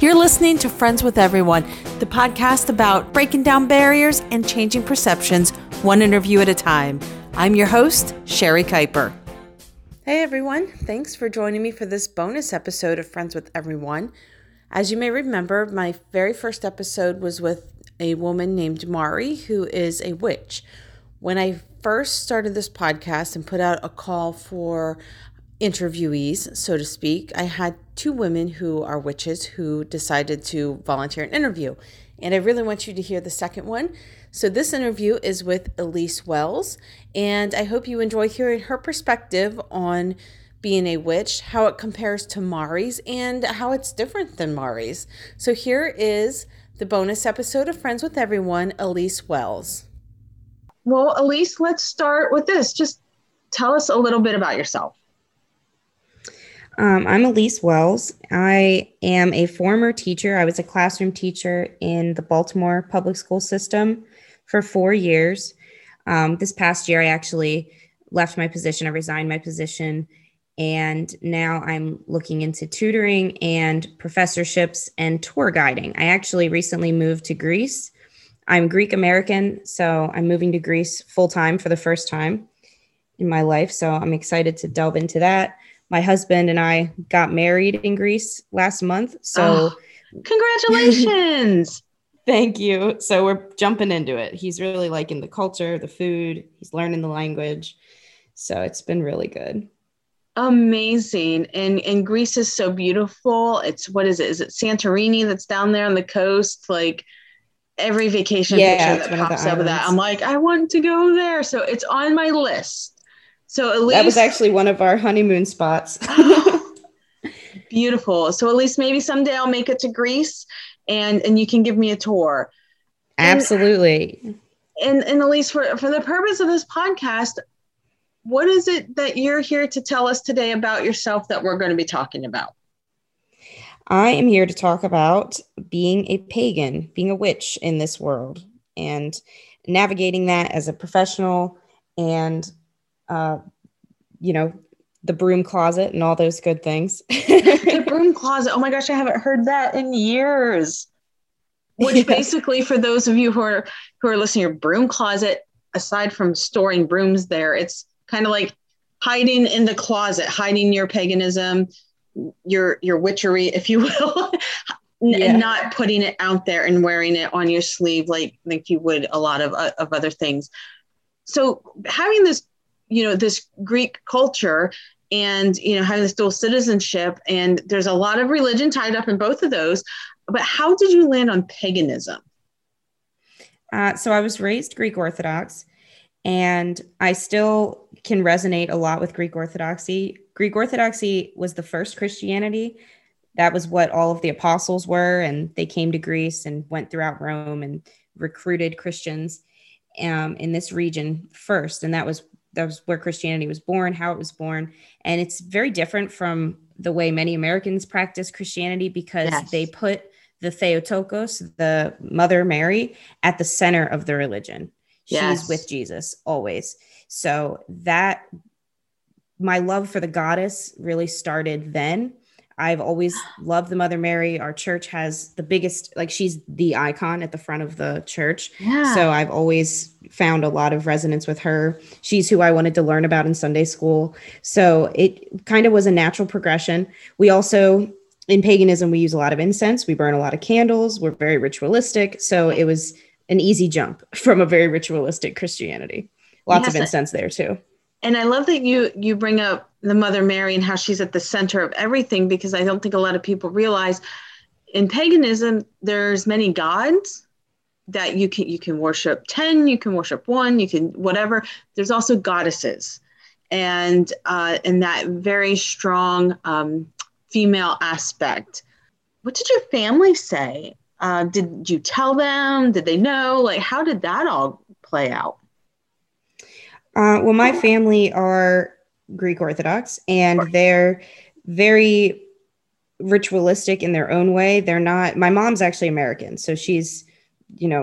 You're listening to Friends with Everyone, the podcast about breaking down barriers and changing perceptions, one interview at a time. I'm your host, Sherry Kuiper. Hey everyone, thanks for joining me for this bonus episode of Friends with Everyone. As you may remember, my very first episode was with a woman named Mari, who is a witch. When I first started this podcast and put out a call for interviewees, so to speak, I had two women who are witches who decided to volunteer an interview. And I really want you to hear the second one. So this interview is with Elyse Welles, and I hope you enjoy hearing her perspective on being a witch, how it compares to Mari's, and how it's different than Mari's. So here is the bonus episode of Friends with Everyone, Elyse Welles. Well, Elyse, let's start with this. Just tell us a little bit about yourself. I'm Elyse Welles. I am a former teacher. I was a classroom teacher in the Baltimore public school system for 4 years. This past year, I actually left my position. I resigned my position. And now I'm looking into tutoring and professorships and tour guiding. I actually recently moved to Greece. I'm Greek American, so I'm moving to Greece full time for the first time in my life. So I'm excited to delve into that. My husband and I got married in Greece last month. So congratulations. Thank you. So we're jumping into it. He's really liking the culture, the food. He's learning the language. So it's been really good. Amazing. And Greece is so beautiful. It's, what is it? Is it Santorini that's down there on the coast? Like every vacation picture that pops up with that, I'm like, I want to go there. So it's on my list. So Elyse, that was actually one of our honeymoon spots. Beautiful. So Elyse, maybe someday I'll make it to Greece and you can give me a tour. Absolutely. And Elyse, for the purpose of this podcast, what is it that you're here to tell us today about yourself that we're going to be talking about? I am here to talk about being a pagan, being a witch in this world, and navigating that as a professional and the broom closet and all those good things. The broom closet. Oh my gosh, I haven't heard that in years. Which basically, for those of you who are listening, your broom closet, aside from storing brooms there, it's kind of like hiding in the closet, hiding your paganism, your witchery, if you will, and not putting it out there and wearing it on your sleeve like you would a lot of other things. So having this, this Greek culture and, having this dual citizenship, and there's a lot of religion tied up in both of those, but how did you land on paganism? So I was raised Greek Orthodox, and I still can resonate a lot with Greek Orthodoxy. Greek Orthodoxy was the first Christianity. That was what all of the apostles were, and they came to Greece and went throughout Rome and recruited Christians in this region first, and that was where Christianity was born, how it was born. And it's very different from the way many Americans practice Christianity because they put the Theotokos, the Mother Mary, at the center of the religion. She's with Jesus always. So that my love for the goddess really started then. I've always loved the Mother Mary. Our church has the biggest, she's the icon at the front of the church. Yeah. So I've always found a lot of resonance with her. She's who I wanted to learn about in Sunday school. So it kind of was a natural progression. We also, in paganism, we use a lot of incense. We burn a lot of candles. We're very ritualistic. So it was an easy jump from a very ritualistic Christianity. Lots of incense there too. And I love that you bring up the Mother Mary and how she's at the center of everything, because I don't think a lot of people realize in paganism, there's many gods that you can worship 10, you can worship one, you can whatever. There's also goddesses and that very strong female aspect. What did your family say? Did you tell them? Did they know? How did that all play out? Well, my family are Greek Orthodox, and they're very ritualistic in their own way. They're not, my mom's actually American. So she's,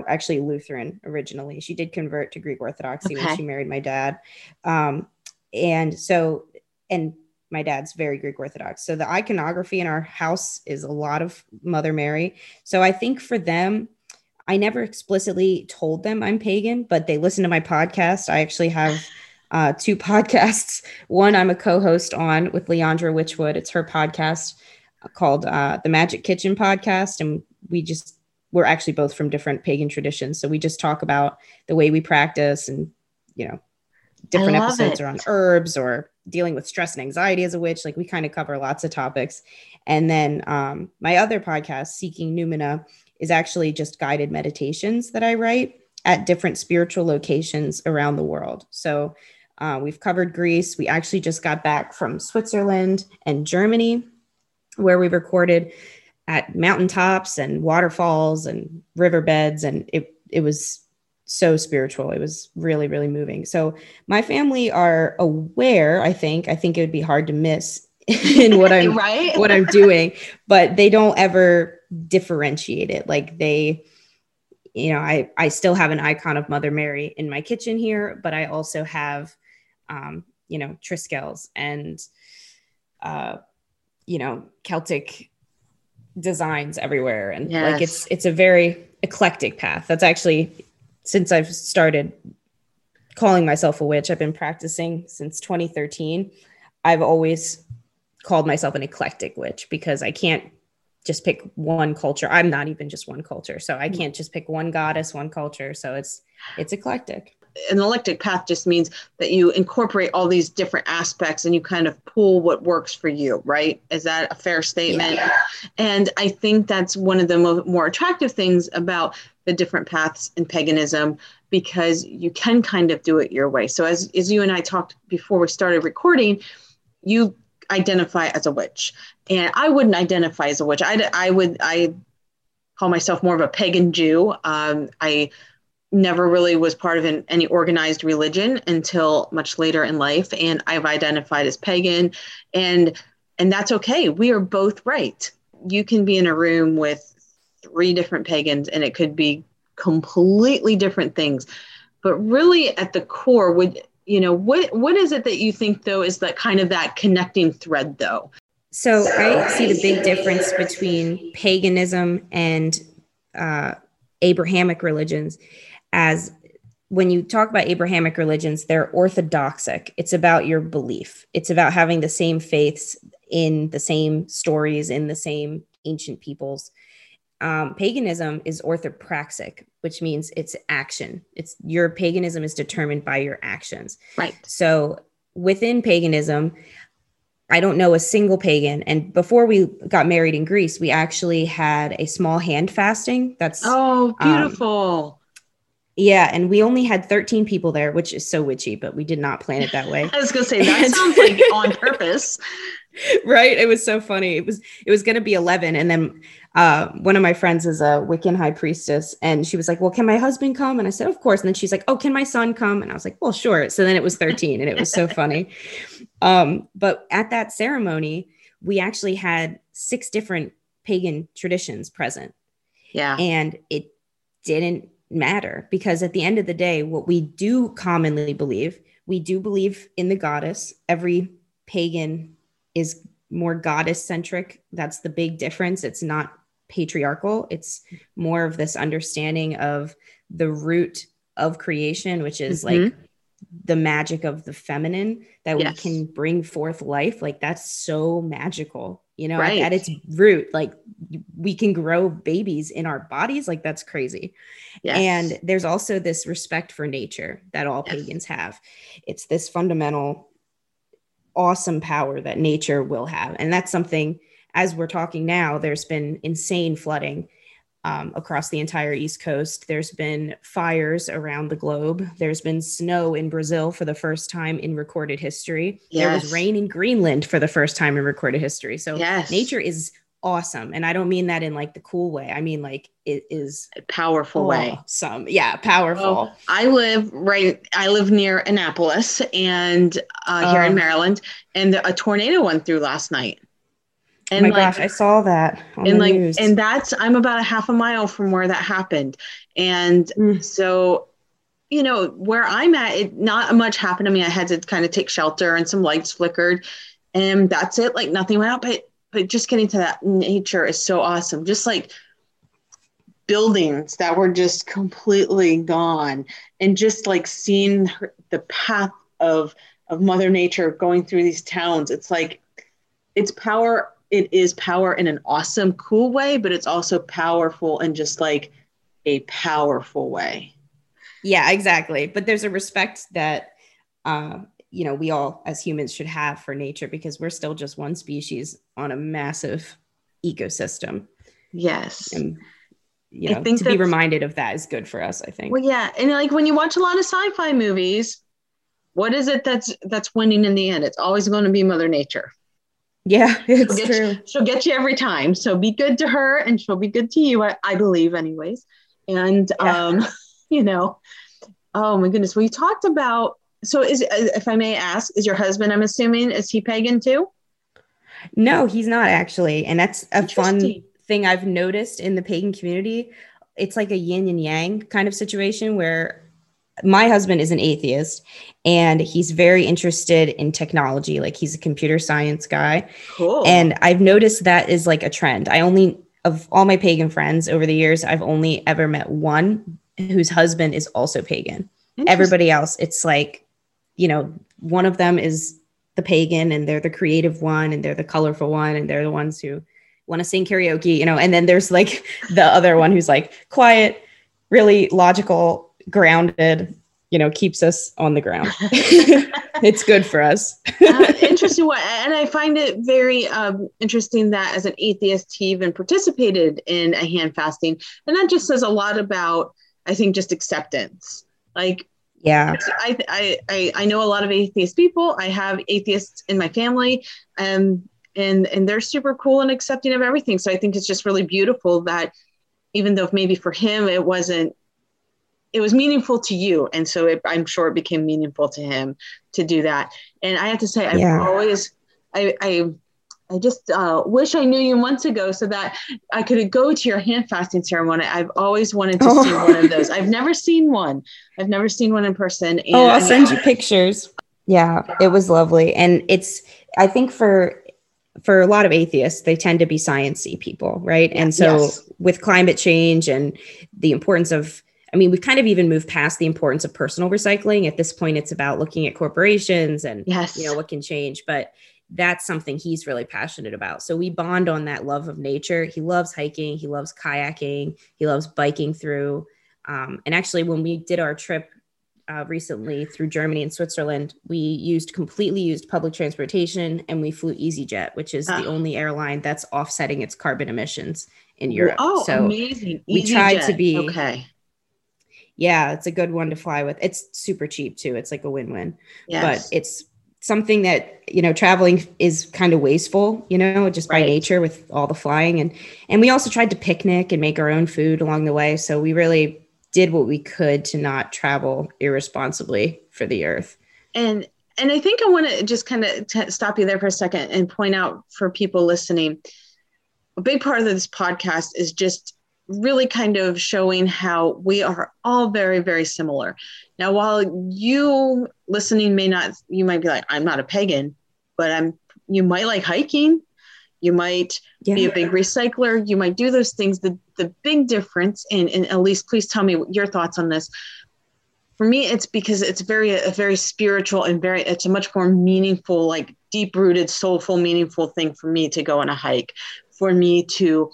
actually Lutheran originally. She did convert to Greek Orthodoxy when she married my dad. And so, and My dad's very Greek Orthodox. So the iconography in our house is a lot of Mother Mary. So I think for them, I never explicitly told them I'm pagan, but they listen to my podcast. I actually have two podcasts. One I'm a co-host on with Leandra Witchwood. It's her podcast called The Magic Kitchen Podcast. And we're actually both from different pagan traditions. So we just talk about the way we practice and, you know, different episodes are on herbs or dealing with stress and anxiety as a witch. Like we kind of cover lots of topics. And then my other podcast, Seeking Numina, is actually just guided meditations that I write at different spiritual locations around the world. So we've covered Greece. We actually just got back from Switzerland and Germany, where we recorded at mountaintops and waterfalls and riverbeds. And it was so spiritual. It was really, really moving. So my family are aware, I think it would be hard to miss in what I'm right? what I'm doing, but they don't ever differentiate it. Like they, you know, I still have an icon of Mother Mary in my kitchen here, but I also have, you know, Triskells and, you know, Celtic designs everywhere. And yes. Like, it's a very eclectic path. That's actually, since I've started calling myself a witch, I've been practicing since 2013. I've always called myself an eclectic witch because I can't just pick one culture. I'm not even just one culture. So I can't just pick one goddess, one culture. So it's eclectic. An eclectic path just means that you incorporate all these different aspects and you kind of pull what works for you, right? Is that a fair statement? Yeah. And I think that's one of the more attractive things about the different paths in paganism, because you can kind of do it your way. So as you and I talked before we started recording, you identify as a witch. And I wouldn't identify as a witch. I call myself more of a pagan Jew. I never really was part of any organized religion until much later in life. And I've identified as pagan, and that's okay. We are both right. You can be in a room with three different pagans and it could be completely different things, but really at the core what is it that you think though is that kind of that connecting thread though? So I see the big difference between paganism and Abrahamic religions as when you talk about Abrahamic religions, they're orthodoxic. It's about your belief. It's about having the same faiths in the same stories, in the same ancient peoples. Paganism is orthopraxic, which means it's action. It's your paganism is determined by your actions. Right. So within paganism, I don't know a single pagan. And before we got married in Greece, we actually had a small hand fasting. That's beautiful. Yeah. And we only had 13 people there, which is so witchy, but we did not plan it that way. I was going to say that sounds like on purpose. Right. It was so funny. It was going to be 11. And then one of my friends is a Wiccan high priestess. And she was like, well, can my husband come? And I said, of course. And then she's like, oh, can my son come? And I was like, well, sure. So then it was 13 and it was so funny. But at that ceremony, we actually had 6 different pagan traditions present. Yeah. And it didn't matter because at the end of the day, what we do commonly believe, we do believe in the goddess. Every pagan is more goddess centric. That's the big difference. It's not patriarchal. It's more of this understanding of the root of creation, which is like the magic of the feminine that we can bring forth life. Like that's so magical, you know, right. At its root, like we can grow babies in our bodies. Like that's crazy. Yes. And there's also this respect for nature that all pagans have. It's this fundamental awesome power that nature will have. And that's something, as we're talking now, there's been insane flooding across the entire East Coast. There's been fires around the globe. There's been snow in Brazil for the first time in recorded history. Yes. There was rain in Greenland for the first time in recorded history. So nature is awesome. And I don't mean that in like the cool way. I mean, like it is a powerful way. Some. Yeah. Powerful. Oh, I live near Annapolis and here in Maryland, and a tornado went through last night. And oh my gosh, I saw that. And like, news. And I'm about a half a mile from where that happened. And so, you know, where I'm at, not much happened to me. I had to kind of take shelter and some lights flickered. and that's it. Like nothing went out, but just getting to that nature is so awesome. Just like buildings that were just completely gone, and just like seeing the path of Mother Nature going through these towns. It's like it's power. It is power in an awesome, cool way, but it's also powerful in just like a powerful way. Yeah, exactly. But there's a respect that, you know, we all as humans should have for nature, because we're still just one species on a massive ecosystem. Yes. And, you know, to be reminded of that is good for us, I think. Well, yeah. And like when you watch a lot of sci-fi movies, what is it that's winning in the end? It's always going to be Mother Nature. Yeah, it's true. She'll get you every time. So be good to her and she'll be good to you, I believe anyways. And, yeah. You know, oh my goodness. Well, you talked about, so is, if I may ask, is your husband, I'm assuming, is he pagan too? No, he's not actually. And that's a fun thing I've noticed in the pagan community. It's like a yin and yang kind of situation where my husband is an atheist and he's very interested in technology. Like he's a computer science guy. Cool. And I've noticed that is like a trend. Of all my pagan friends over the years, I've only ever met one whose husband is also pagan. Everybody else, it's like, you know, one of them is the pagan and they're the creative one and they're the colorful one and they're the ones who want to sing karaoke, you know, and then there's like the other one who's like quiet, really logical, grounded, you know, keeps us on the ground. It's good for us. Interesting. And I find it very interesting that as an atheist, he even participated in a hand fasting. And that just says a lot about, I think, just acceptance. Like, yeah, I know a lot of atheist people. I have atheists in my family, and they're super cool and accepting of everything. So I think it's just really beautiful that even though maybe for him, it was meaningful to you. And so I'm sure it became meaningful to him to do that. And I have to say, I just wish I knew you months ago so that I could go to your hand fasting ceremony. I've always wanted to see one of those. I've never seen one. I've never seen one in person. And I'll send you pictures. Yeah, it was lovely. And it's, I think for a lot of atheists, they tend to be sciencey people, right? And so with climate change and the importance of, I mean, we've kind of even moved past the importance of personal recycling. At this point, it's about looking at corporations and, you know, what can change. But that's something he's really passionate about. So we bond on that love of nature. He loves hiking. He loves kayaking. He loves biking through. And actually, when we did our trip recently through Germany and Switzerland, we completely used public transportation, and we flew EasyJet, which is the only airline that's offsetting its carbon emissions in Europe. Oh, so amazing. We tried to be... Okay. Yeah, it's a good one to fly with. It's super cheap too. It's like a win-win. Yes. But it's something that, you know, traveling is kind of wasteful, you know, just by nature with all the flying. And we also tried to picnic and make our own food along the way. So we really did what we could to not travel irresponsibly for the earth. And I think I want to just kind of stop you there for a second and point out for people listening, a big part of this podcast is just really kind of showing how we are all very, very similar. Now, while you listening you might be like, I'm not a pagan, but you might like hiking. You might be a big recycler. You might do those things. The big difference, and Elyse, please tell me your thoughts on this. For me, it's because it's very spiritual and it's a much more meaningful, like deep-rooted, soulful, meaningful thing for me to go on a hike, for me to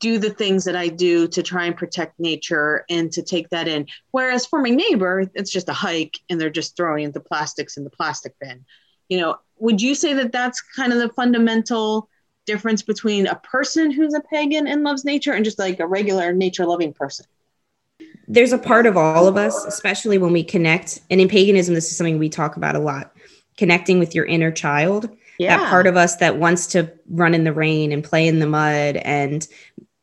do the things that I do to try and protect nature and to take that in. Whereas for my neighbor, it's just a hike and they're just throwing the plastics in the plastic bin. You know, would you say that that's kind of the fundamental difference between a person who's a pagan and loves nature and just like a regular nature loving person? There's a part of all of us, especially when we connect. And in paganism, this is something we talk about a lot, connecting with your inner child, that part of us that wants to run in the rain and play in the mud and,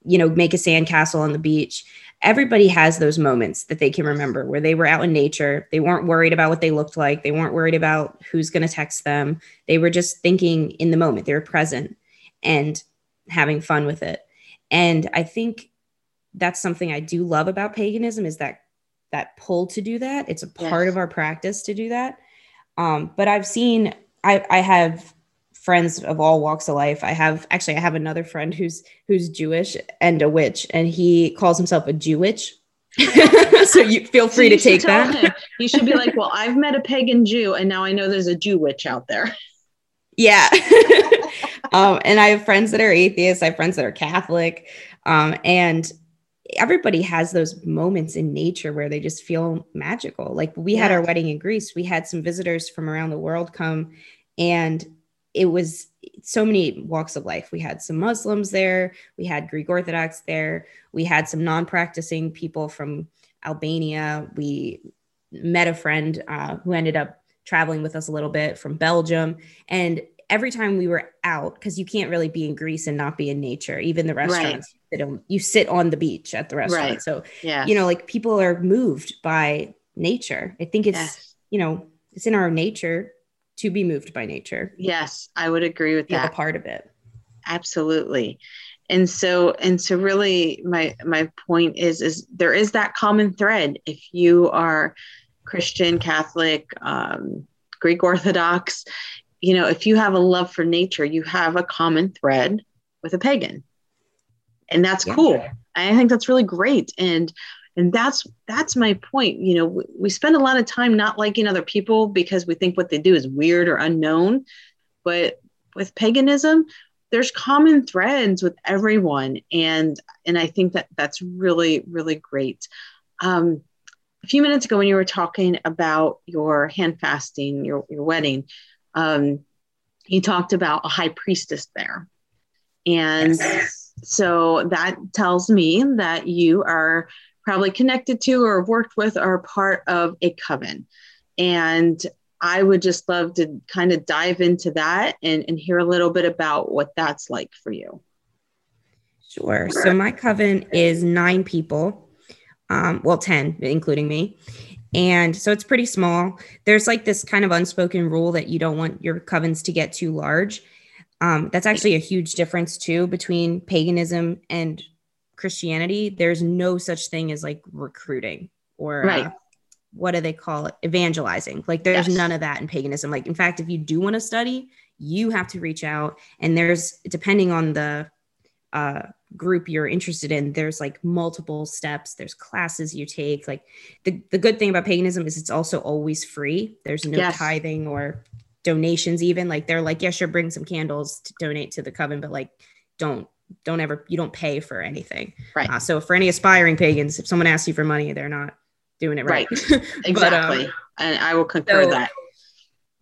you know, make a sandcastle on the beach. Everybody has those moments that they can remember where they were out in nature. They weren't worried about what they looked like. They weren't worried about who's going to text them. They were just thinking in the moment. They were present and having fun with it. And I think that's something I do love about paganism is that pull to do that. It's a part of our practice to do that. But I've seen, I have friends of all walks of life. I have another friend who's Jewish and a witch, and he calls himself a Jew witch. So you feel free to take that. Him, you should be like, well, I've met a pagan Jew, and now I know there's a Jew witch out there. Yeah. And I have friends that are atheists. I have friends that are Catholic. And everybody has those moments in nature where they just feel magical. Like we had our wedding in Greece. We had some visitors from around the world come, and it was so many walks of life. We had some Muslims there. We had Greek Orthodox there. We had some non-practicing people from Albania. We met a friend who ended up traveling with us a little bit from Belgium. And every time we were out, because you can't really be in Greece and not be in nature, even the restaurants, you sit on the beach at the restaurant. Right. So, you know, like people are moved by nature. I think it's, you know, it's in our nature to be moved by nature. Yes, I would agree with that. A part of it. Absolutely. And so really my point is there is that common thread. If you are Christian, Catholic, Greek Orthodox, you know, if you have a love for nature, you have a common thread with a pagan, and that's cool. I think that's really great. And that's my point. You know, we spend a lot of time not liking other people because we think what they do is weird or unknown, but with paganism, there's common threads with everyone. And I think that that's really, really great. A few minutes ago when you were talking about your hand fasting, your wedding, you talked about a high priestess there. And so that tells me that you are probably connected to or worked with or part of a coven. And I would just love to kind of dive into that and hear a little bit about what that's like for you. Sure. So my coven is 9 people. 10, including me. And so it's pretty small. There's like this kind of unspoken rule that you don't want your covens to get too large. That's actually a huge difference too between paganism and Christianity. There's no such thing as like recruiting or what do they call it? Evangelizing. Like there's none of that in paganism. Like in fact, if you do want to study, you have to reach out, and there's, depending on the group you're interested in, there's like multiple steps, there's classes you take. Like the good thing about paganism is it's also always free. There's no tithing or donations even. Like they're like, yeah, sure, bring some candles to donate to the coven, but like you don't pay for anything. Right. So for any aspiring pagans, if someone asks you for money, they're not doing it right. Right. Exactly. And I will concur that.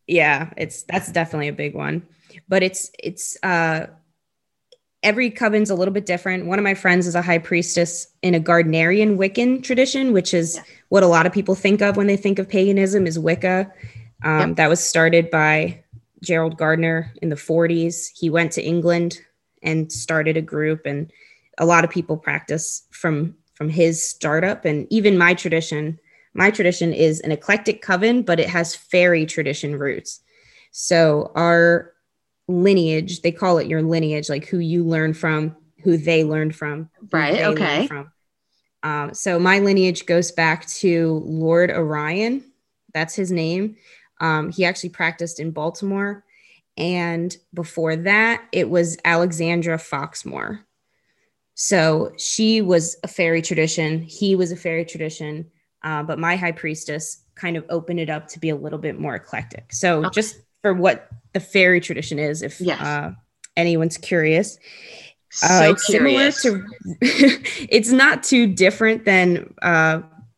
Yeah, that's definitely a big one, but it's every coven's a little bit different. One of my friends is a high priestess in a Gardnerian Wiccan tradition, which is what a lot of people think of when they think of paganism is Wicca. That was started by Gerald Gardner in the 40s. He went to England and started a group, and a lot of people practice from his startup. And even my tradition is an eclectic coven, but it has fairy tradition roots. So our lineage, they call it your lineage, like who you learn from, who they learned from, right? Okay. So my lineage goes back to Lord Orion. That's his name. He actually practiced in Baltimore, and before that it was Alexandra Foxmore. So she was a fairy tradition, he was a fairy tradition, but my high priestess kind of opened it up to be a little bit more eclectic. So just for what the fairy tradition is, if anyone's curious. It's curious. Similar to, it's not too different than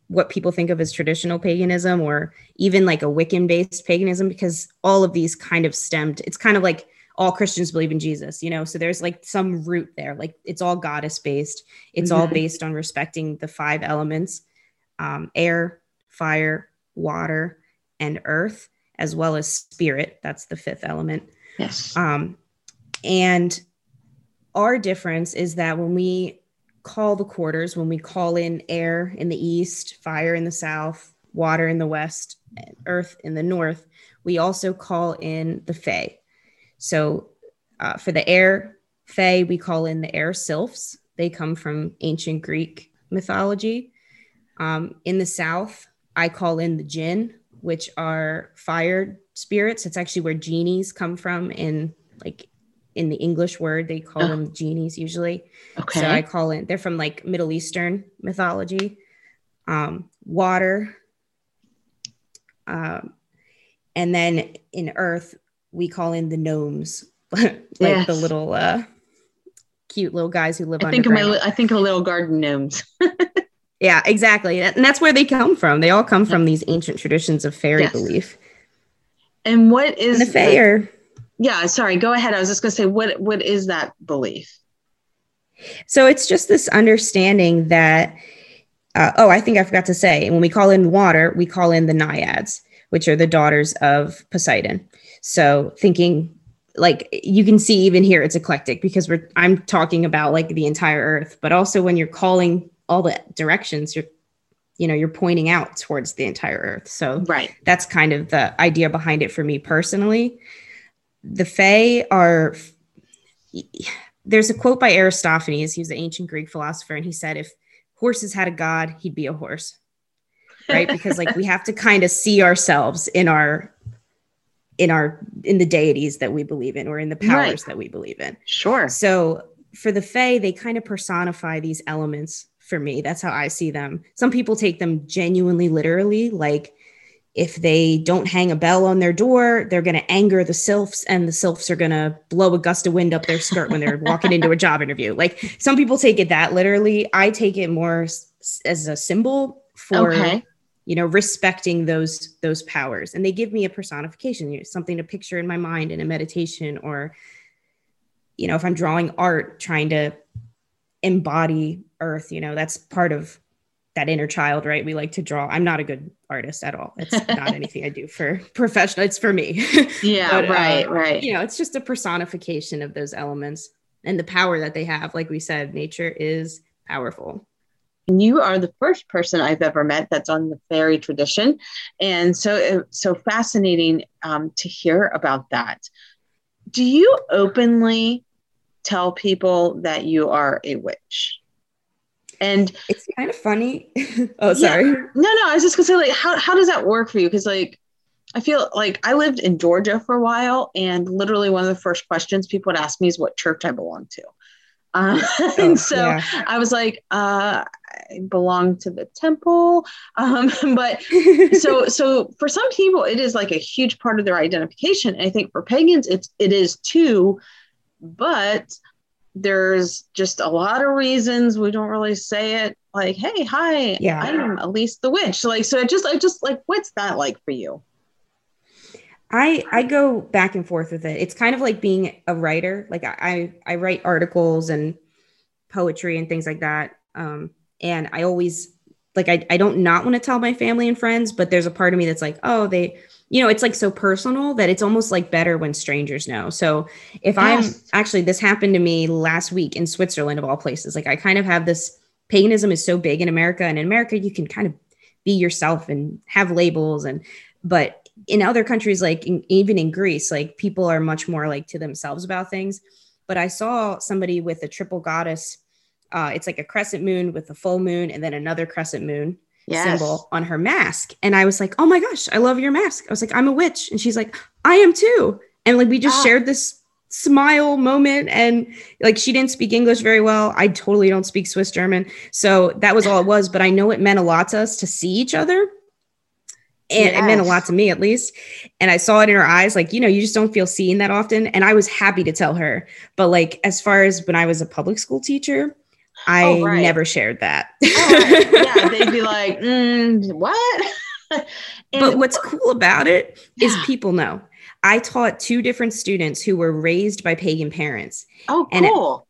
what people think of as traditional paganism or even like a Wiccan-based paganism, because all of these kind of stemmed, it's kind of like all Christians believe in Jesus, you know, so there's like some root there, like it's all goddess-based. It's all based on respecting the 5 elements, air, fire, water, and earth, as well as spirit. That's the 5th element. Yes. And our difference is that when we call the quarters, when we call in air in the east, fire in the south, water in the west, earth in the north, we also call in the fae. So for the air fae, we call in the air sylphs. They come from ancient Greek mythology. In the south, I call in the djinn, which are fire spirits. It's actually where genies come from in like in the English word, they call them genies usually. Okay. So I call it, they're from like Middle Eastern mythology, water. And then in Earth, we call in the gnomes, like the little, cute little guys who live underground. I think of little garden gnomes. Yeah, exactly. And that's where they come from. They all come from these ancient traditions of fairy belief. And what is the fair? Yeah, sorry, go ahead. I was just going to say, what is that belief? So it's just this understanding that, I think I forgot to say, when we call in water, we call in the naiads, which are the daughters of Poseidon. So thinking, like, you can see even here, it's eclectic because I'm talking about like the entire earth, but also when you're calling all the directions, you're pointing out towards the entire earth. So that's kind of the idea behind it for me personally. The Fae are, there's a quote by Aristophanes. He was an ancient Greek philosopher. And he said, if horses had a god, he'd be a horse, right? Because like, we have to kind of see ourselves in the deities that we believe in, or in the powers that we believe in. Sure. So for the Fae, they kind of personify these elements for me. That's how I see them. Some people take them genuinely, literally, like, if they don't hang a bell on their door, they're going to anger the sylphs, and the sylphs are going to blow a gust of wind up their skirt when they're walking into a job interview. Like, some people take it that literally. I take it more as a symbol for, respecting those powers. And they give me a personification, something to picture in my mind in a meditation, or, if I'm drawing art, trying to embody earth, that's part of that inner child, right? We like to draw. I'm not a good artist at all. It's not anything I do for professional. It's for me. Yeah. But, right. It's just a personification of those elements and the power that they have. Like we said, nature is powerful. You are the first person I've ever met that's on the fairy tradition. And so fascinating to hear about that. Do you openly tell people that you are a witch? And it's kind of funny. Oh, sorry. Yeah. No, I was just gonna say, like, how does that work for you? Because, like, I feel like I lived in Georgia for a while, and literally one of the first questions people would ask me is what church I belong to. I was like, I belong to the temple. But so for some people, it is like a huge part of their identification. I think for pagans, it is too, but there's just a lot of reasons we don't really say it, like, hey, hi, I'm Elyse the witch. Like, so I just like, what's that like for you? I go back and forth with it. It's kind of like being a writer. Like I write articles and poetry and things like that. And I always, like, I don't not want to tell my family and friends, but there's a part of me that's like, oh, they, it's like so personal that it's almost like better when strangers know. So if I'm actually, this happened to me last week in Switzerland of all places. Like, I kind of have this, paganism is so big in America, and in America you can kind of be yourself and have labels. But in other countries, like even in Greece, like, people are much more like to themselves about things. But I saw somebody with a triple goddess. It's like a crescent moon with a full moon and then another crescent moon symbol on her mask. And I was like, oh my gosh, I love your mask. I was like, I'm a witch. And she's like, I am too. And like, we just shared this smile moment. And like, she didn't speak English very well. I totally don't speak Swiss German. So that was all it was. But I know it meant a lot to us to see each other. And it meant a lot to me, at least. And I saw it in her eyes. Like, you just don't feel seen that often. And I was happy to tell her. But like, as far as when I was a public school teacher, I never shared that. Yeah, they'd be like, what? But what's cool about it is people know. I taught two different students who were raised by pagan parents. Oh, cool.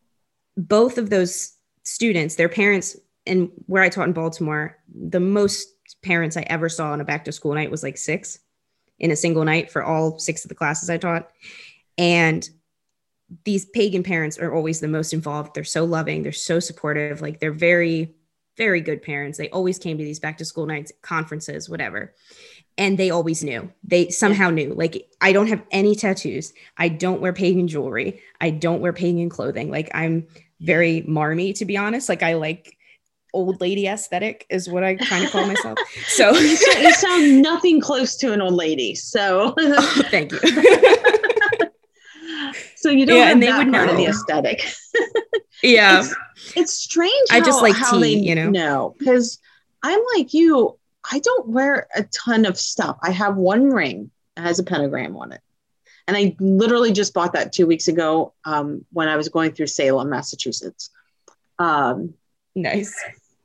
And both of those students, their parents, and where I taught in Baltimore, the most parents I ever saw on a back to school night was like 6 in a single night for all 6 of the classes I taught. And these pagan parents are always the most involved. They're so loving. They're so supportive. Like, they're very, very good parents. They always came to these back to school nights, conferences, whatever. And they always knew. They somehow knew. Like, I don't have any tattoos. I don't wear pagan jewelry. I don't wear pagan clothing. Like, I'm very marmy, to be honest. Like, I like old lady aesthetic is what I kind of call myself. So you sound nothing close to an old lady. So thank you. So you don't have and they that would part know. Of the aesthetic. Yeah. It's strange I just like how tea, you know, because I'm like you. I don't wear a ton of stuff. I have one ring that has a pentagram on it. And I literally just bought that 2 weeks ago when I was going through Salem, Massachusetts. Nice.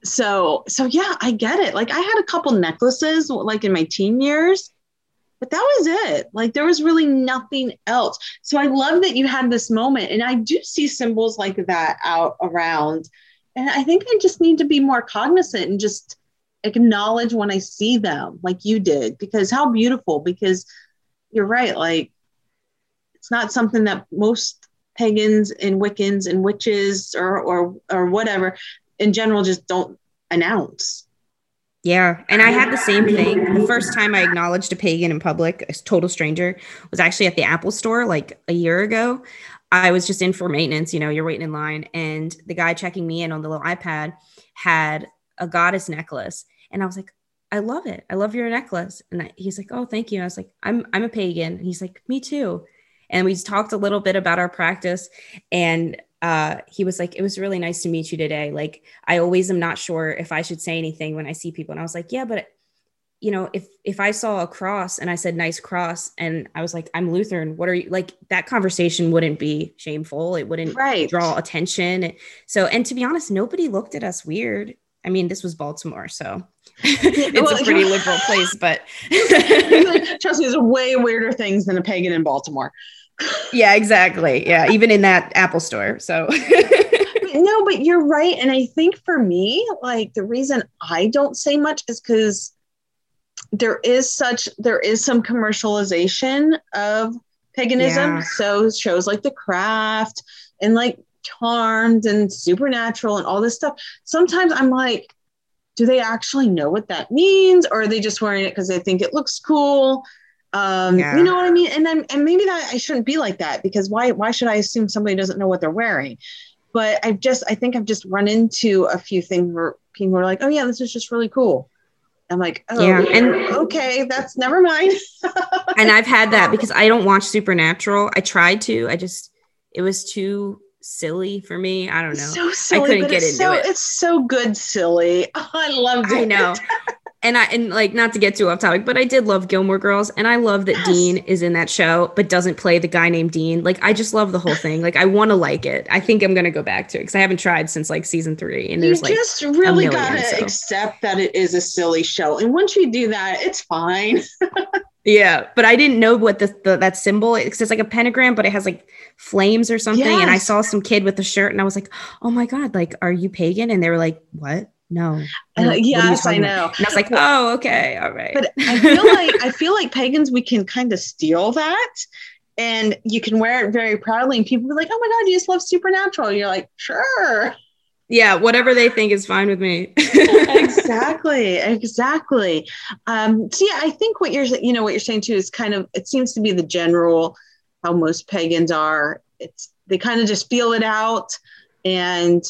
So yeah, I get it. Like I had a couple necklaces like in my teen years, but that was it. Like there was really nothing else. So I love that you had this moment, and I do see symbols like that out around. And I think I just need to be more cognizant and just acknowledge when I see them like you did, because how beautiful, because you're right. Like it's not something that most pagans and Wiccans and witches or whatever in general just don't announce. Yeah. And I had the same thing. The first time I acknowledged a pagan in public, a total stranger, was actually at the Apple store like a year ago. I was just in for maintenance, you know, you're waiting in line. And the guy checking me in on the little iPad had a goddess necklace. And I was like, I love it. I love your necklace. And he's like, oh, thank you. And I was like, I'm a pagan. And he's like, me too. And we talked a little bit about our practice, and he was like, it was really nice to meet you today. Like, I always am not sure if I should say anything when I see people. And I was like, yeah, but you know, if I saw a cross and I said, nice cross. And I was like, I'm Lutheran. What are you like? That conversation wouldn't be shameful. It wouldn't draw attention. So, and to be honest, nobody looked at us weird. I mean, this was Baltimore, so it's a pretty liberal place, but trust me, there's way weirder things than a pagan in Baltimore. Yeah, exactly. Yeah. Even in that Apple store. So no, but you're right. And I think for me, like the reason I don't say much is because there is some commercialization of paganism. Yeah. So shows like The Craft and like Charmed and Supernatural and all this stuff. Sometimes I'm like, do they actually know what that means, or are they just wearing it because they think it looks cool? You know what I mean? And maybe that I shouldn't be like that, because why should I assume somebody doesn't know what they're wearing? But I think I've just run into a few things where people are like, oh yeah, this is just really cool. I'm like, oh, yeah. And okay, that's never mind. And I've had that because I don't watch Supernatural. I tried to. It was too silly for me. I don't know. So silly, I couldn't get into it. It's so good, silly. Oh, I loved it. I know. And like, not to get too off topic, but I did love Gilmore Girls, and I love that Dean is in that show but doesn't play the guy named Dean. Like, I just love the whole thing. Like, I want to like it. I think I'm gonna go back to it because I haven't tried since like season 3. And there's like, you just really gotta accept that it is a silly show, and once you do that, it's fine. Yeah, but I didn't know what that symbol is, because it's like a pentagram, but it has like flames or something. Yes. And I saw some kid with a shirt, and I was like, oh my God, like, are you pagan? And they were like, what? No. Yes, I know. About? And I was like, oh, okay, all right. But I feel like pagans, we can kind of steal that, and you can wear it very proudly, and people are like, oh my God, you just love Supernatural. And you're like, sure. Yeah, whatever they think is fine with me. Exactly. So yeah, I think what you're saying too is kind of, it seems to be the general, how most pagans are. They kind of just feel it out, and,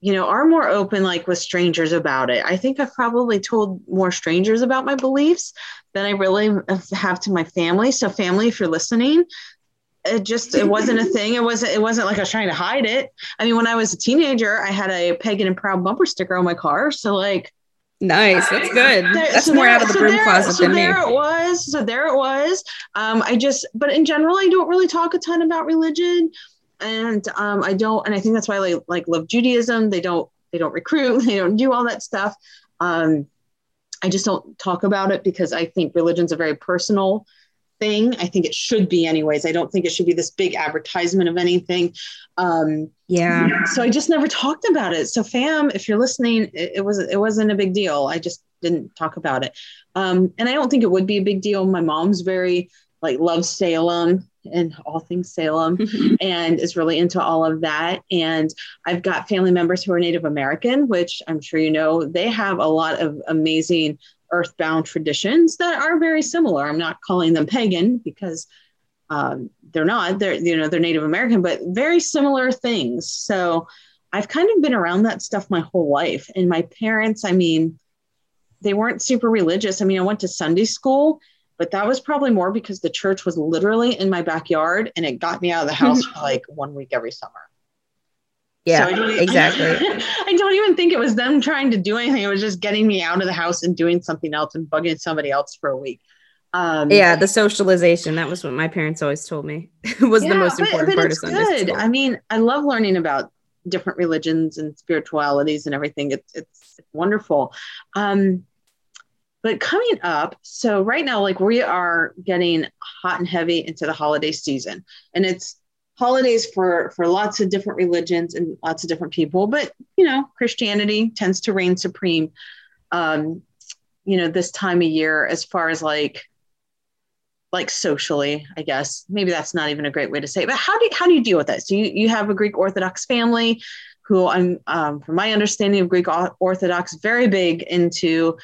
you know, are more open, like with strangers about it. I think I've probably told more strangers about my beliefs than I really have to my family. So family, if you're listening, it wasn't a thing. It wasn't like I was trying to hide it. I mean, when I was a teenager, I had a Pagan and Proud bumper sticker on my car. So like, nice. That's good. That's more out of the broom closet than me. So there it was. But in general, I don't really talk a ton about religion, and I think that's why I like love Judaism. They don't recruit. They don't do all that stuff. I just don't talk about it because I think religion's a very personal thing. I think it should be anyways. I don't think it should be this big advertisement of anything. So I just never talked about it. So fam, if you're listening, it wasn't a big deal. I just didn't talk about it. And I don't think it would be a big deal. My mom's very like loves Salem and all things Salem and is really into all of that. And I've got family members who are Native American, which I'm sure you know, they have a lot of amazing earthbound traditions that are very similar. I'm not calling them pagan because they're not. They're Native American, but very similar things. So I've kind of been around that stuff my whole life. And my parents, I mean, they weren't super religious. I mean, I went to Sunday school, But that was probably more because the church was literally in my backyard and it got me out of the house for like 1 week every summer. Yeah, so exactly. I don't even think it was them trying to do anything. It was just getting me out of the house and doing something else and bugging somebody else for a week. Yeah, the socialization. That was what my parents always told me was the most important part of Sunday school. I mean, I love learning about different religions and spiritualities and everything. It's wonderful. But coming up, so right now, like we are getting hot and heavy into the holiday season, and it's holidays for lots of different religions and lots of different people, but, you know, Christianity tends to reign supreme, you know, this time of year, as far as like socially, I guess, maybe that's not even a great way to say it, but how do you deal with that? So you have a Greek Orthodox family who I'm, from my understanding of Greek Orthodox, very big into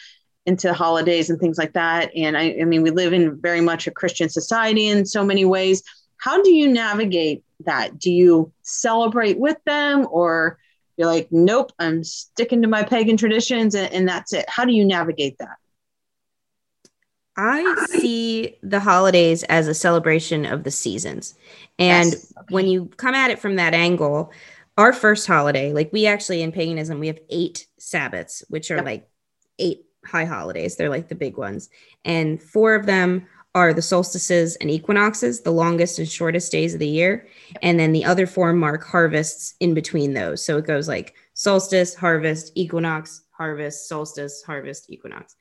holidays and things like that. And I mean, we live in very much a Christian society in so many ways. How do you navigate that? Do you celebrate with them, or you're like, nope, I'm sticking to my pagan traditions and that's it? How do you navigate that? I see the holidays as a celebration of the seasons. And yes. Okay. When you come at it from that angle, our first holiday, like we actually in paganism, we have 8 Sabbats, which are like 8 high holidays. They're like the big ones. And 4 of them are the solstices and equinoxes, the longest and shortest days of the year. And then the other 4 mark harvests in between those. So it goes like solstice, harvest, equinox, harvest, solstice, harvest, equinox,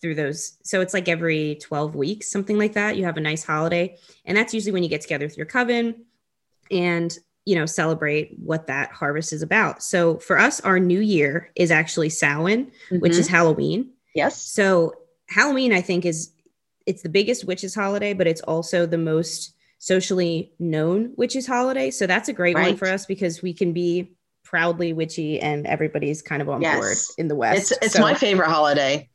through those. So it's like every 12 weeks, something like that. You have a nice holiday. And that's usually when you get together with your coven and, you know, celebrate what that harvest is about. So for us, our new year is actually Samhain, which is Halloween. Yes. So Halloween, I think, it's the biggest witches holiday, but it's also the most socially known witches holiday. So that's a great one for us because we can be proudly witchy and everybody's kind of on board in the West. It's my favorite holiday.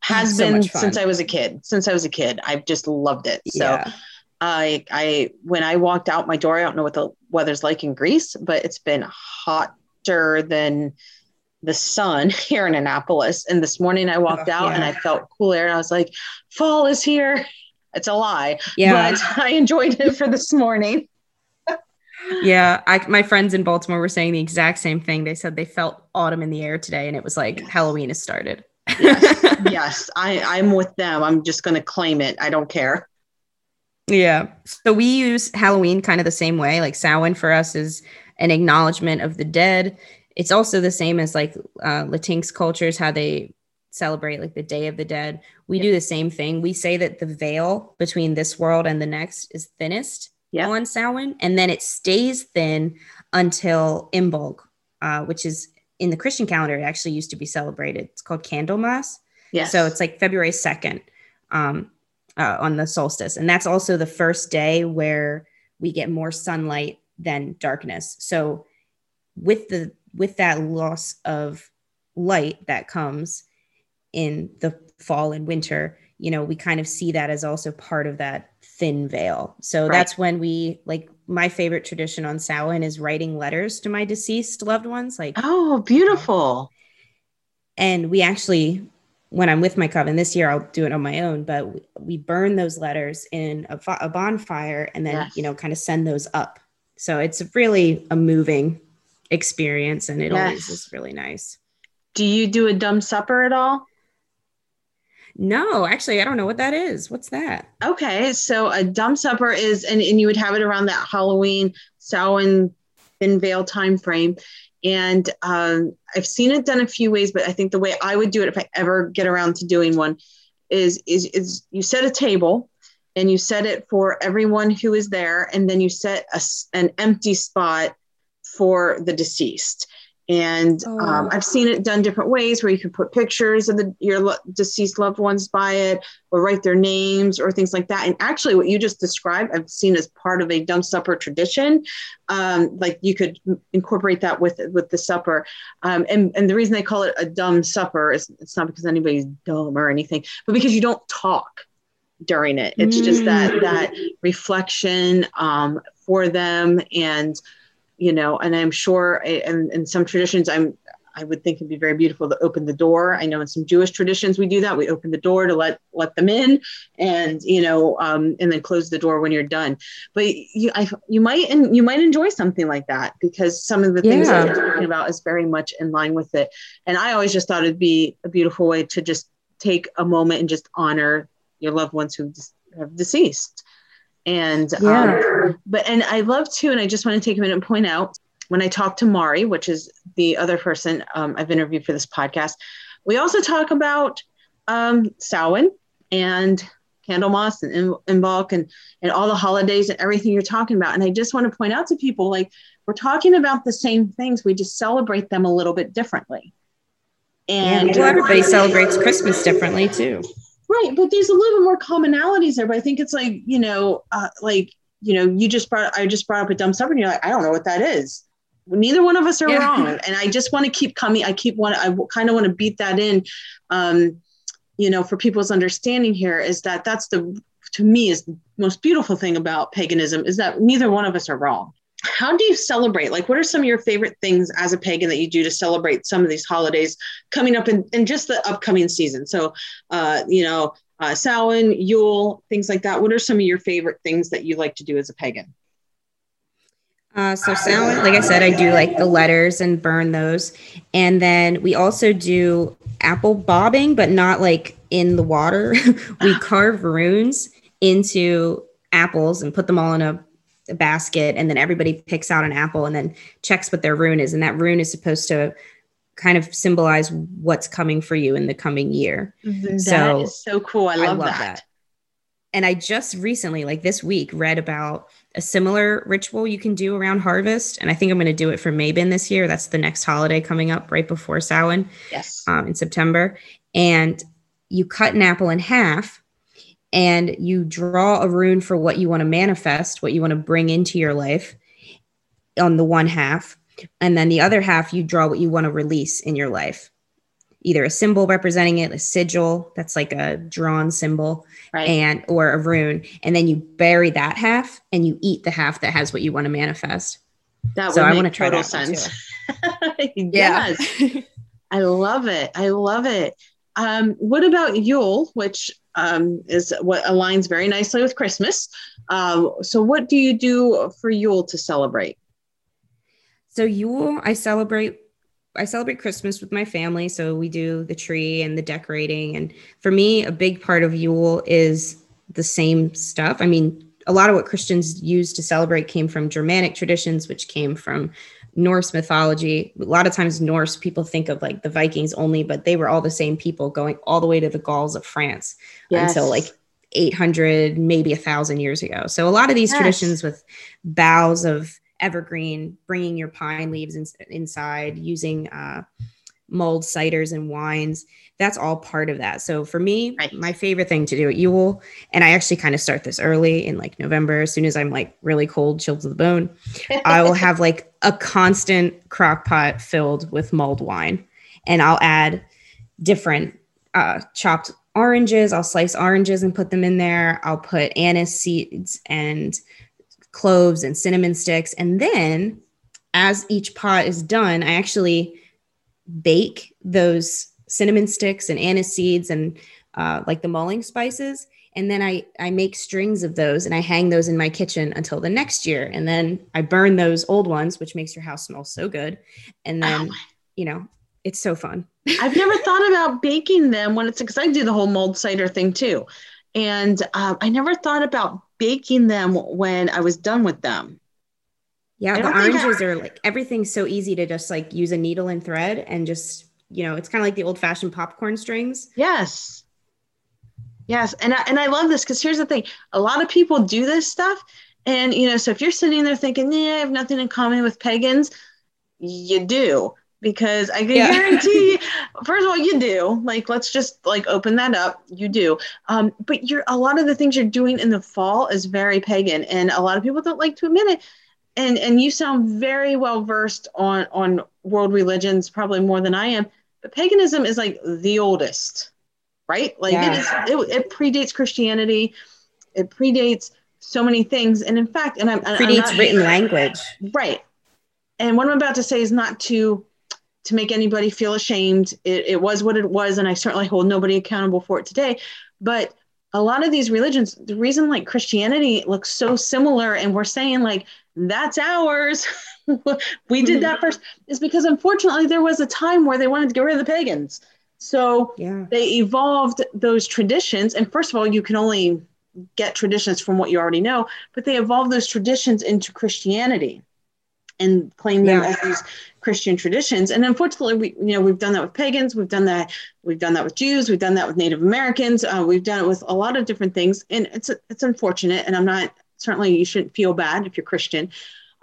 Has been so since I was a kid. I've just loved it. So I when I walked out my door, I don't know what the weather's like in Greece, but it's been hotter than the sun here in Annapolis. And this morning I walked out and I felt cool air and I was like, fall is here. It's a lie. Yeah. But I enjoyed it for this morning. My friends in Baltimore were saying the exact same thing. They said they felt autumn in the air today. And it was like Halloween has started. Yes. I'm with them. I'm just going to claim it. I don't care. Yeah. So we use Halloween kind of the same way. Like Samhain for us is an acknowledgement of the dead. It's also the same as like Latinx cultures, how they celebrate like the Day of the Dead. We do the same thing. We say that the veil between this world and the next is thinnest on Samhain, and then it stays thin until Imbolc, which is in the Christian calendar. It actually used to be celebrated. It's called Candlemas. Yes. So it's like February 2nd on the solstice. And that's also the first day where we get more sunlight than darkness. So with that loss of light that comes in the fall and winter, you know, we kind of see that as also part of that thin veil. So that's when we, like, my favorite tradition on Samhain is writing letters to my deceased loved ones. Like, oh, beautiful. And we actually, when I'm with my coven this year, I'll do it on my own, but we burn those letters in a bonfire and then, you know, kind of send those up. So it's really a moving experience, and it always is really nice. Do you do a dumb supper at all? No, actually, I don't know what that is. What's that? Okay, so a dumb supper is, and you would have it around that Halloween, Samhain, thin veil time frame. And I've seen it done a few ways, but I think the way I would do it if I ever get around to doing one is you set a table and you set it for everyone who is there, and then you set an empty spot for the deceased. And I've seen it done different ways where you can put pictures of your deceased loved ones by it, or write their names or things like that. And actually what you just described, I've seen as part of a dumb supper tradition. Like you could incorporate that with the supper. And the reason they call it a dumb supper is it's not because anybody's dumb or anything, but because you don't talk during it. It's just that reflection for them. And you know, and I'm sure in some traditions, I would think it'd be very beautiful to open the door. I know in some Jewish traditions, we do that. We open the door to let them in and, you know, and then close the door when you're done. But you might enjoy something like that, because some of the things that you're talking about is very much in line with it. And I always just thought it'd be a beautiful way to just take a moment and just honor your loved ones who have deceased. And, and I love to, and I just want to take a minute and point out, when I talk to Mari, which is the other person I've interviewed for this podcast, we also talk about Samhain and Candlemas and Imbolc and all the holidays and everything you're talking about. And I just want to point out to people, like, we're talking about the same things. We just celebrate them a little bit differently. And everybody celebrates Christmas differently too. Right. But there's a little bit more commonalities there. But I think it's like, I just brought up a dumb stuff, and you're like, I don't know what that is. Neither one of us are wrong. And I just want to keep coming. I kind of want to beat that in, for people's understanding here, is that to me is the most beautiful thing about paganism, is that neither one of us are wrong. How do you celebrate? Like, what are some of your favorite things as a pagan that you do to celebrate some of these holidays coming up in just the upcoming season? So, Samhain, Yule, things like that. What are some of your favorite things that you like to do as a pagan? So Samhain, like I said, I do like the letters and burn those. And then we also do apple bobbing, but not like in the water. We carve runes into apples and put them all in a basket. And then everybody picks out an apple and then checks what their rune is. And that rune is supposed to kind of symbolize what's coming for you in the coming year. That is so cool. I love that. And I just recently, like this week, read about a similar ritual you can do around harvest. And I think I'm going to do it for Mabon this year. That's the next holiday coming up right before Samhain. Yes. In September. And you cut an apple in half and you draw a rune for what you want to manifest, what you want to bring into your life on the one half. And then the other half, you draw what you want to release in your life, either a symbol representing it, a sigil, that's like a drawn symbol, right, and or a rune. And then you bury that half and you eat the half that has what you want to manifest. That would make total sense. Yes. I love it. What about Yule, which is what aligns very nicely with Christmas. So what do you do for Yule to celebrate? So Yule, I celebrate Christmas with my family. So we do the tree and the decorating. And for me, a big part of Yule is the same stuff. I mean, a lot of what Christians used to celebrate came from Germanic traditions, which came from Norse mythology. A lot of times Norse people think of like the Vikings only, but they were all the same people going all the way to the Gauls of France until like 800, maybe 1,000 years ago. So a lot of these traditions with boughs of evergreen, bringing your pine leaves inside, using mulled ciders and wines. That's all part of that. So for me, my favorite thing to do at Yule, and I actually kind of start this early in like November, as soon as I'm like really cold, chilled to the bone, I will have like a constant crock pot filled with mulled wine. And I'll add different chopped oranges. I'll slice oranges and put them in there. I'll put anise seeds and cloves and cinnamon sticks. And then as each pot is done, I actually bake those cinnamon sticks and anise seeds and like the mulling spices. And then I make strings of those and I hang those in my kitchen until the next year. And then I burn those old ones, which makes your house smell so good. And then, it's so fun. I've never thought about baking them because I do the whole mulled cider thing too. And I never thought about baking them when I was done with them. Yeah, the oranges are like, everything's so easy to just like use a needle and thread and just, it's kind of like the old fashioned popcorn strings. Yes. And I love this, because here's the thing. A lot of people do this stuff. And, so if you're sitting there thinking, I have nothing in common with pagans, you do. Because I can guarantee, first of all, you do. Like, let's just like open that up. You do. But a lot of the things you're doing in the fall is very pagan. And a lot of people don't like to admit it. And you sound very well versed on world religions, probably more than I am. But paganism is like the oldest, right? Like it predates Christianity. It predates so many things. And in fact, and I'm predates written language. Right. And what I'm about to say is not to to make anybody feel ashamed. It was what it was, and I certainly hold nobody accountable for it today. But a lot of these religions, the reason like Christianity looks so similar and we're saying like, that's ours, we did that first, is because unfortunately there was a time where they wanted to get rid of the pagans. So they evolved those traditions. And first of all, you can only get traditions from what you already know, but they evolved those traditions into Christianity and claim them as these Christian traditions. And unfortunately, we've done that with pagans. We've done that with Jews. We've done that with Native Americans. We've done it with a lot of different things. And it's unfortunate. And certainly you shouldn't feel bad if you're Christian.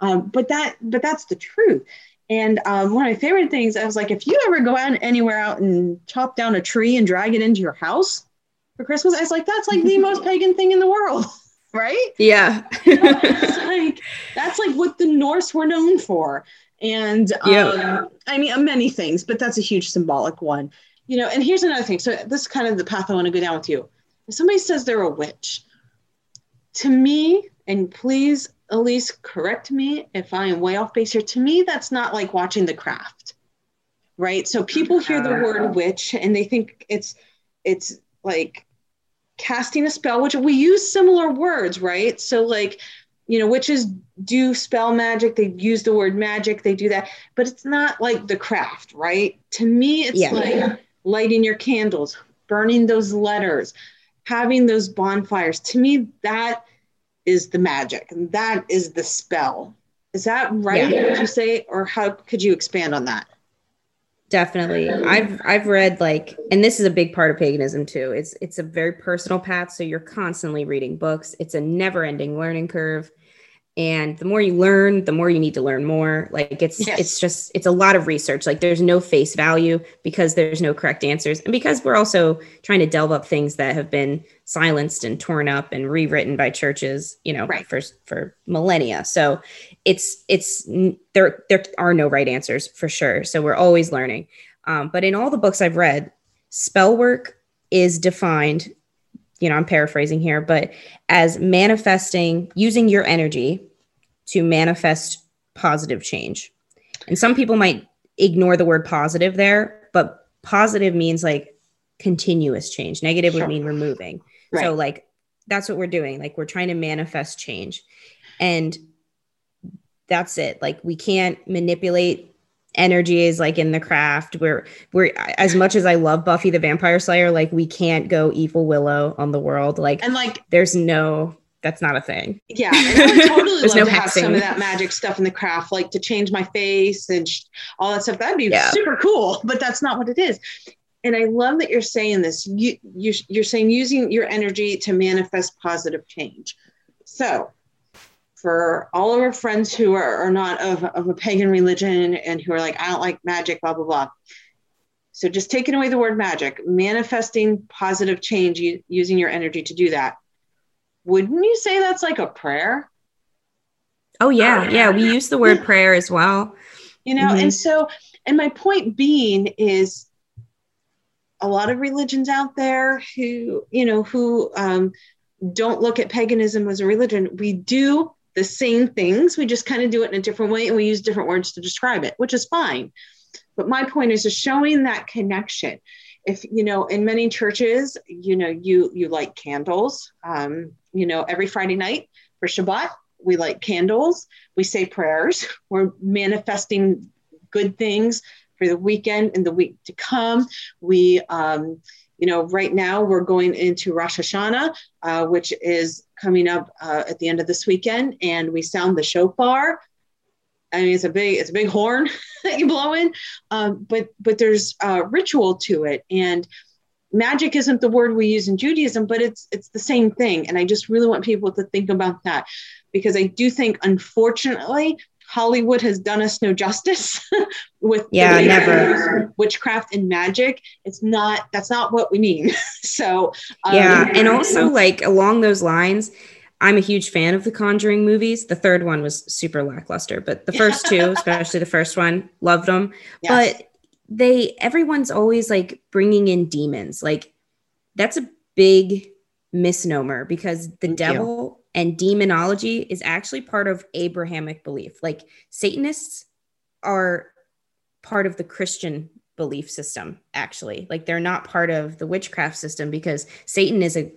But that's the truth. And one of my favorite things, I was like, if you ever go out anywhere out and chop down a tree and drag it into your house for Christmas, I was like, that's like the most pagan thing in the world. Right? Yeah. That's like what the Norse were known for. And I mean, many things, but that's a huge symbolic one. You know, and here's another thing. So this is kind of the path I want to go down with you. If somebody says they're a witch, to me, and please, Elyse, correct me if I am way off base here. To me, that's not like watching The Craft, right? So people hear the word witch and they think it's like casting a spell, which we use similar words, right? So like, you know, witches do spell magic. They use the word magic. They do that, but it's not like The Craft, right? To me, it's like lighting your candles, burning those letters, having those bonfires. To me, that is the magic and that is the spell. Is that right? Would you say, or how could you expand on that? Definitely. I've read like, and this is a big part of paganism too. It's a very personal path. So you're constantly reading books. It's a never ending learning curve. And the more you learn, the more you need to learn more. Like it's a lot of research. Like there's no face value because there's no correct answers. And because we're also trying to delve up things that have been silenced and torn up and rewritten by churches, you know, for millennia. So there are no right answers for sure. So we're always learning. But in all the books I've read, spell work is defined, you know, I'm paraphrasing here, but as manifesting, using your energy to manifest positive change. And some people might ignore the word positive there, but positive means like continuous change. Negative would mean removing. Right. So like, that's what we're doing. Like we're trying to manifest change and that's it. Like we can't manipulate energies like in The Craft where we're, as much as I love Buffy the Vampire Slayer, like we can't go evil Willow on the world. Like, and like there's no, that's not a thing. Yeah. And I would totally love to have some of that magic stuff in The Craft, like to change my face and all that stuff. That'd be super cool, but that's not what it is. And I love that you're saying this. You're saying using your energy to manifest positive change. So for all of our friends who are not of a pagan religion and who are like, I don't like magic, blah, blah, blah. So just taking away the word magic, manifesting positive change, using your energy to do that. Wouldn't you say that's like a prayer? Oh, yeah. Yeah. We use the word prayer as well. You know, and so, and my point being is a lot of religions out there who, you know, who don't look at paganism as a religion. We do the same things. We just kind of do it in a different way and we use different words to describe it, which is fine. But my point is just showing that connection. If, you know, in many churches, you know, you light candles, you know, every Friday night for Shabbat, we light candles, we say prayers, we're manifesting good things for the weekend and the week to come. We, you know, right now we're going into Rosh Hashanah, which is coming up at the end of this weekend, and we sound the shofar. I mean, it's a big horn that you blow in, but there's a ritual to it. And magic isn't the word we use in Judaism, but it's the same thing. And I just really want people to think about that, because I do think, unfortunately, Hollywood has done us no justice with witchcraft and magic. That's not what we mean. So and also like along those lines, I'm a huge fan of the Conjuring movies. The third one was super lackluster, but the first two, especially the first one, loved them. Yes. But everyone's always like bringing in demons. Like that's a big misnomer, because the devil and demonology is actually part of Abrahamic belief. Like Satanists are part of the Christian belief system, actually. Like, they're not part of the witchcraft system, because Satan is a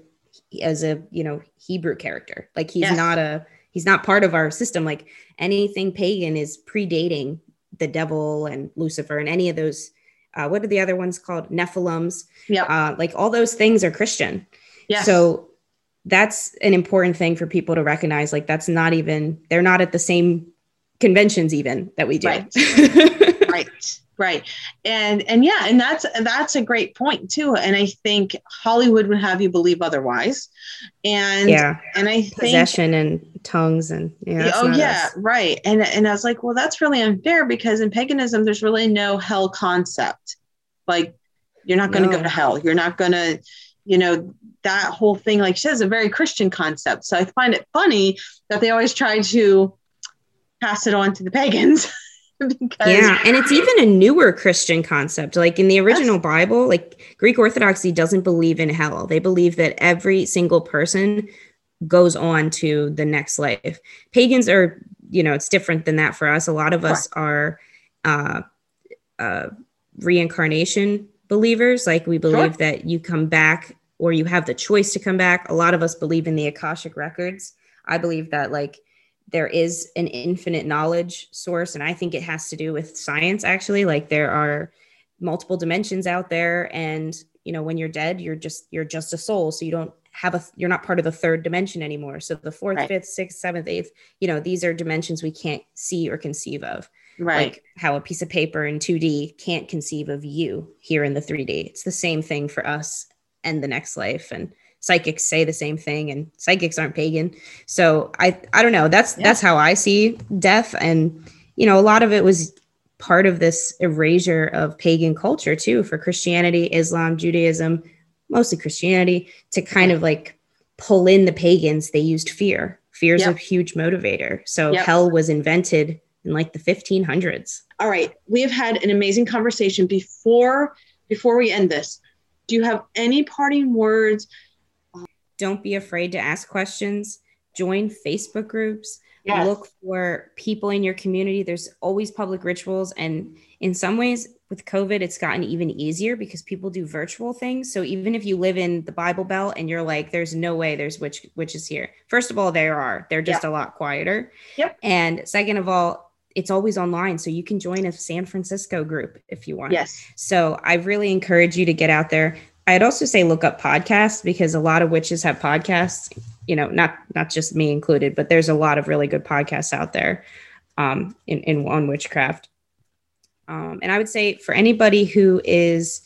you know, Hebrew character. Like, he's not part of our system. Like, anything pagan is predating the devil and Lucifer and any of those, what are the other ones called? Nephilims. Yeah. Like, all those things are Christian. Yeah. So that's an important thing for people to recognize. Like, that's not even, they're not at the same conventions even that we do. Right. Right. And that's a great point too. And I think Hollywood would have you believe otherwise. And I think possession and tongues and right. And I was like, well, that's really unfair, because in paganism there's really no hell concept. Like, you're not going to go to hell. You're not going to, you know, that whole thing, like she has a very Christian concept. So I find it funny that they always try to pass it on to the pagans. And it's even a newer Christian concept. Like, in the original Bible, like, Greek Orthodoxy doesn't believe in hell. They believe that every single person goes on to the next life. Pagans are, you know, it's different than that for us. A lot of us are reincarnation believers. Like, we believe that you come back, or you have the choice to come back. A lot of us believe in the Akashic records. I believe that, like, there is an infinite knowledge source. And I think it has to do with science, actually. Like, there are multiple dimensions out there. And, you know, when you're dead, you're just a soul. So you don't have you're not part of the third dimension anymore. So the fourth, fifth, sixth, seventh, eighth, you know, these are dimensions we can't see or conceive of. Right. Like how a piece of paper in 2D can't conceive of you here in the 3D. It's the same thing for us and the next life. And psychics say the same thing, and psychics aren't pagan. So I don't know. That's how I see death. And, you know, a lot of it was part of this erasure of pagan culture too, for Christianity, Islam, Judaism, mostly Christianity, to kind of like pull in the pagans. They used fear. Fear's a huge motivator. So hell was invented in like the 1500s. All right. We have had an amazing conversation. Before we end this, do you have any parting words? Don't be afraid to ask questions. Join Facebook groups. Yes. Look for people in your community. There's always public rituals. And in some ways with COVID, it's gotten even easier because people do virtual things. So even if you live in the Bible Belt and you're like, there's no way there's witches here. First of all, they're just a lot quieter. Yep. And second of all, it's always online. So you can join a San Francisco group if you want. Yes. So I really encourage you to get out there. I'd also say look up podcasts, because a lot of witches have podcasts, you know, not just me included, but there's a lot of really good podcasts out there on witchcraft. And I would say for anybody who is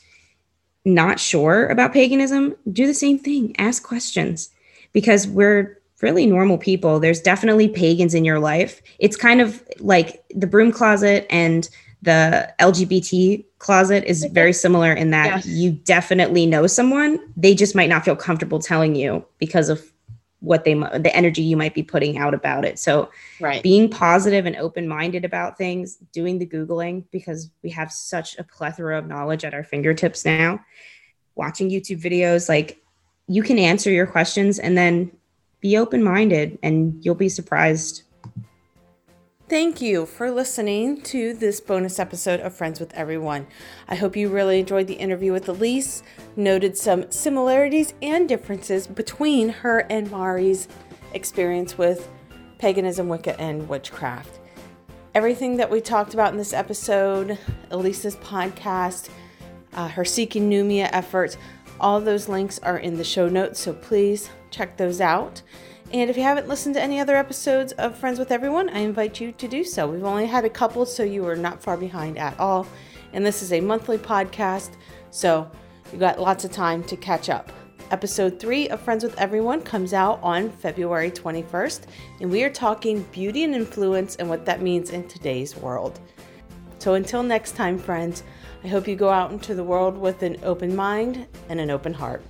not sure about paganism, do the same thing. Ask questions, because we're really normal people. There's definitely pagans in your life. It's kind of like the broom closet and the LGBT closet is very similar in that you definitely know someone. They just might not feel comfortable telling you because of what the energy you might be putting out about it. So being positive and open-minded about things, doing the Googling, because we have such a plethora of knowledge at our fingertips now, watching YouTube videos, like you can answer your questions and then be open-minded and you'll be surprised. Thank you for listening to this bonus episode of Friends with Everyone. I hope you really enjoyed the interview with Elyse, noted some similarities and differences between her and Mari's experience with paganism, Wicca, and witchcraft. Everything that we talked about in this episode, Elyse's podcast, her Seeking Numina efforts, all those links are in the show notes, so please check those out. And if you haven't listened to any other episodes of Friends with Everyone, I invite you to do so. We've only had a couple, so you are not far behind at all. And this is a monthly podcast, so you got lots of time to catch up. Episode 3 of Friends with Everyone comes out on February 21st, and we are talking beauty and influence and what that means in today's world. So until next time, friends, I hope you go out into the world with an open mind and an open heart.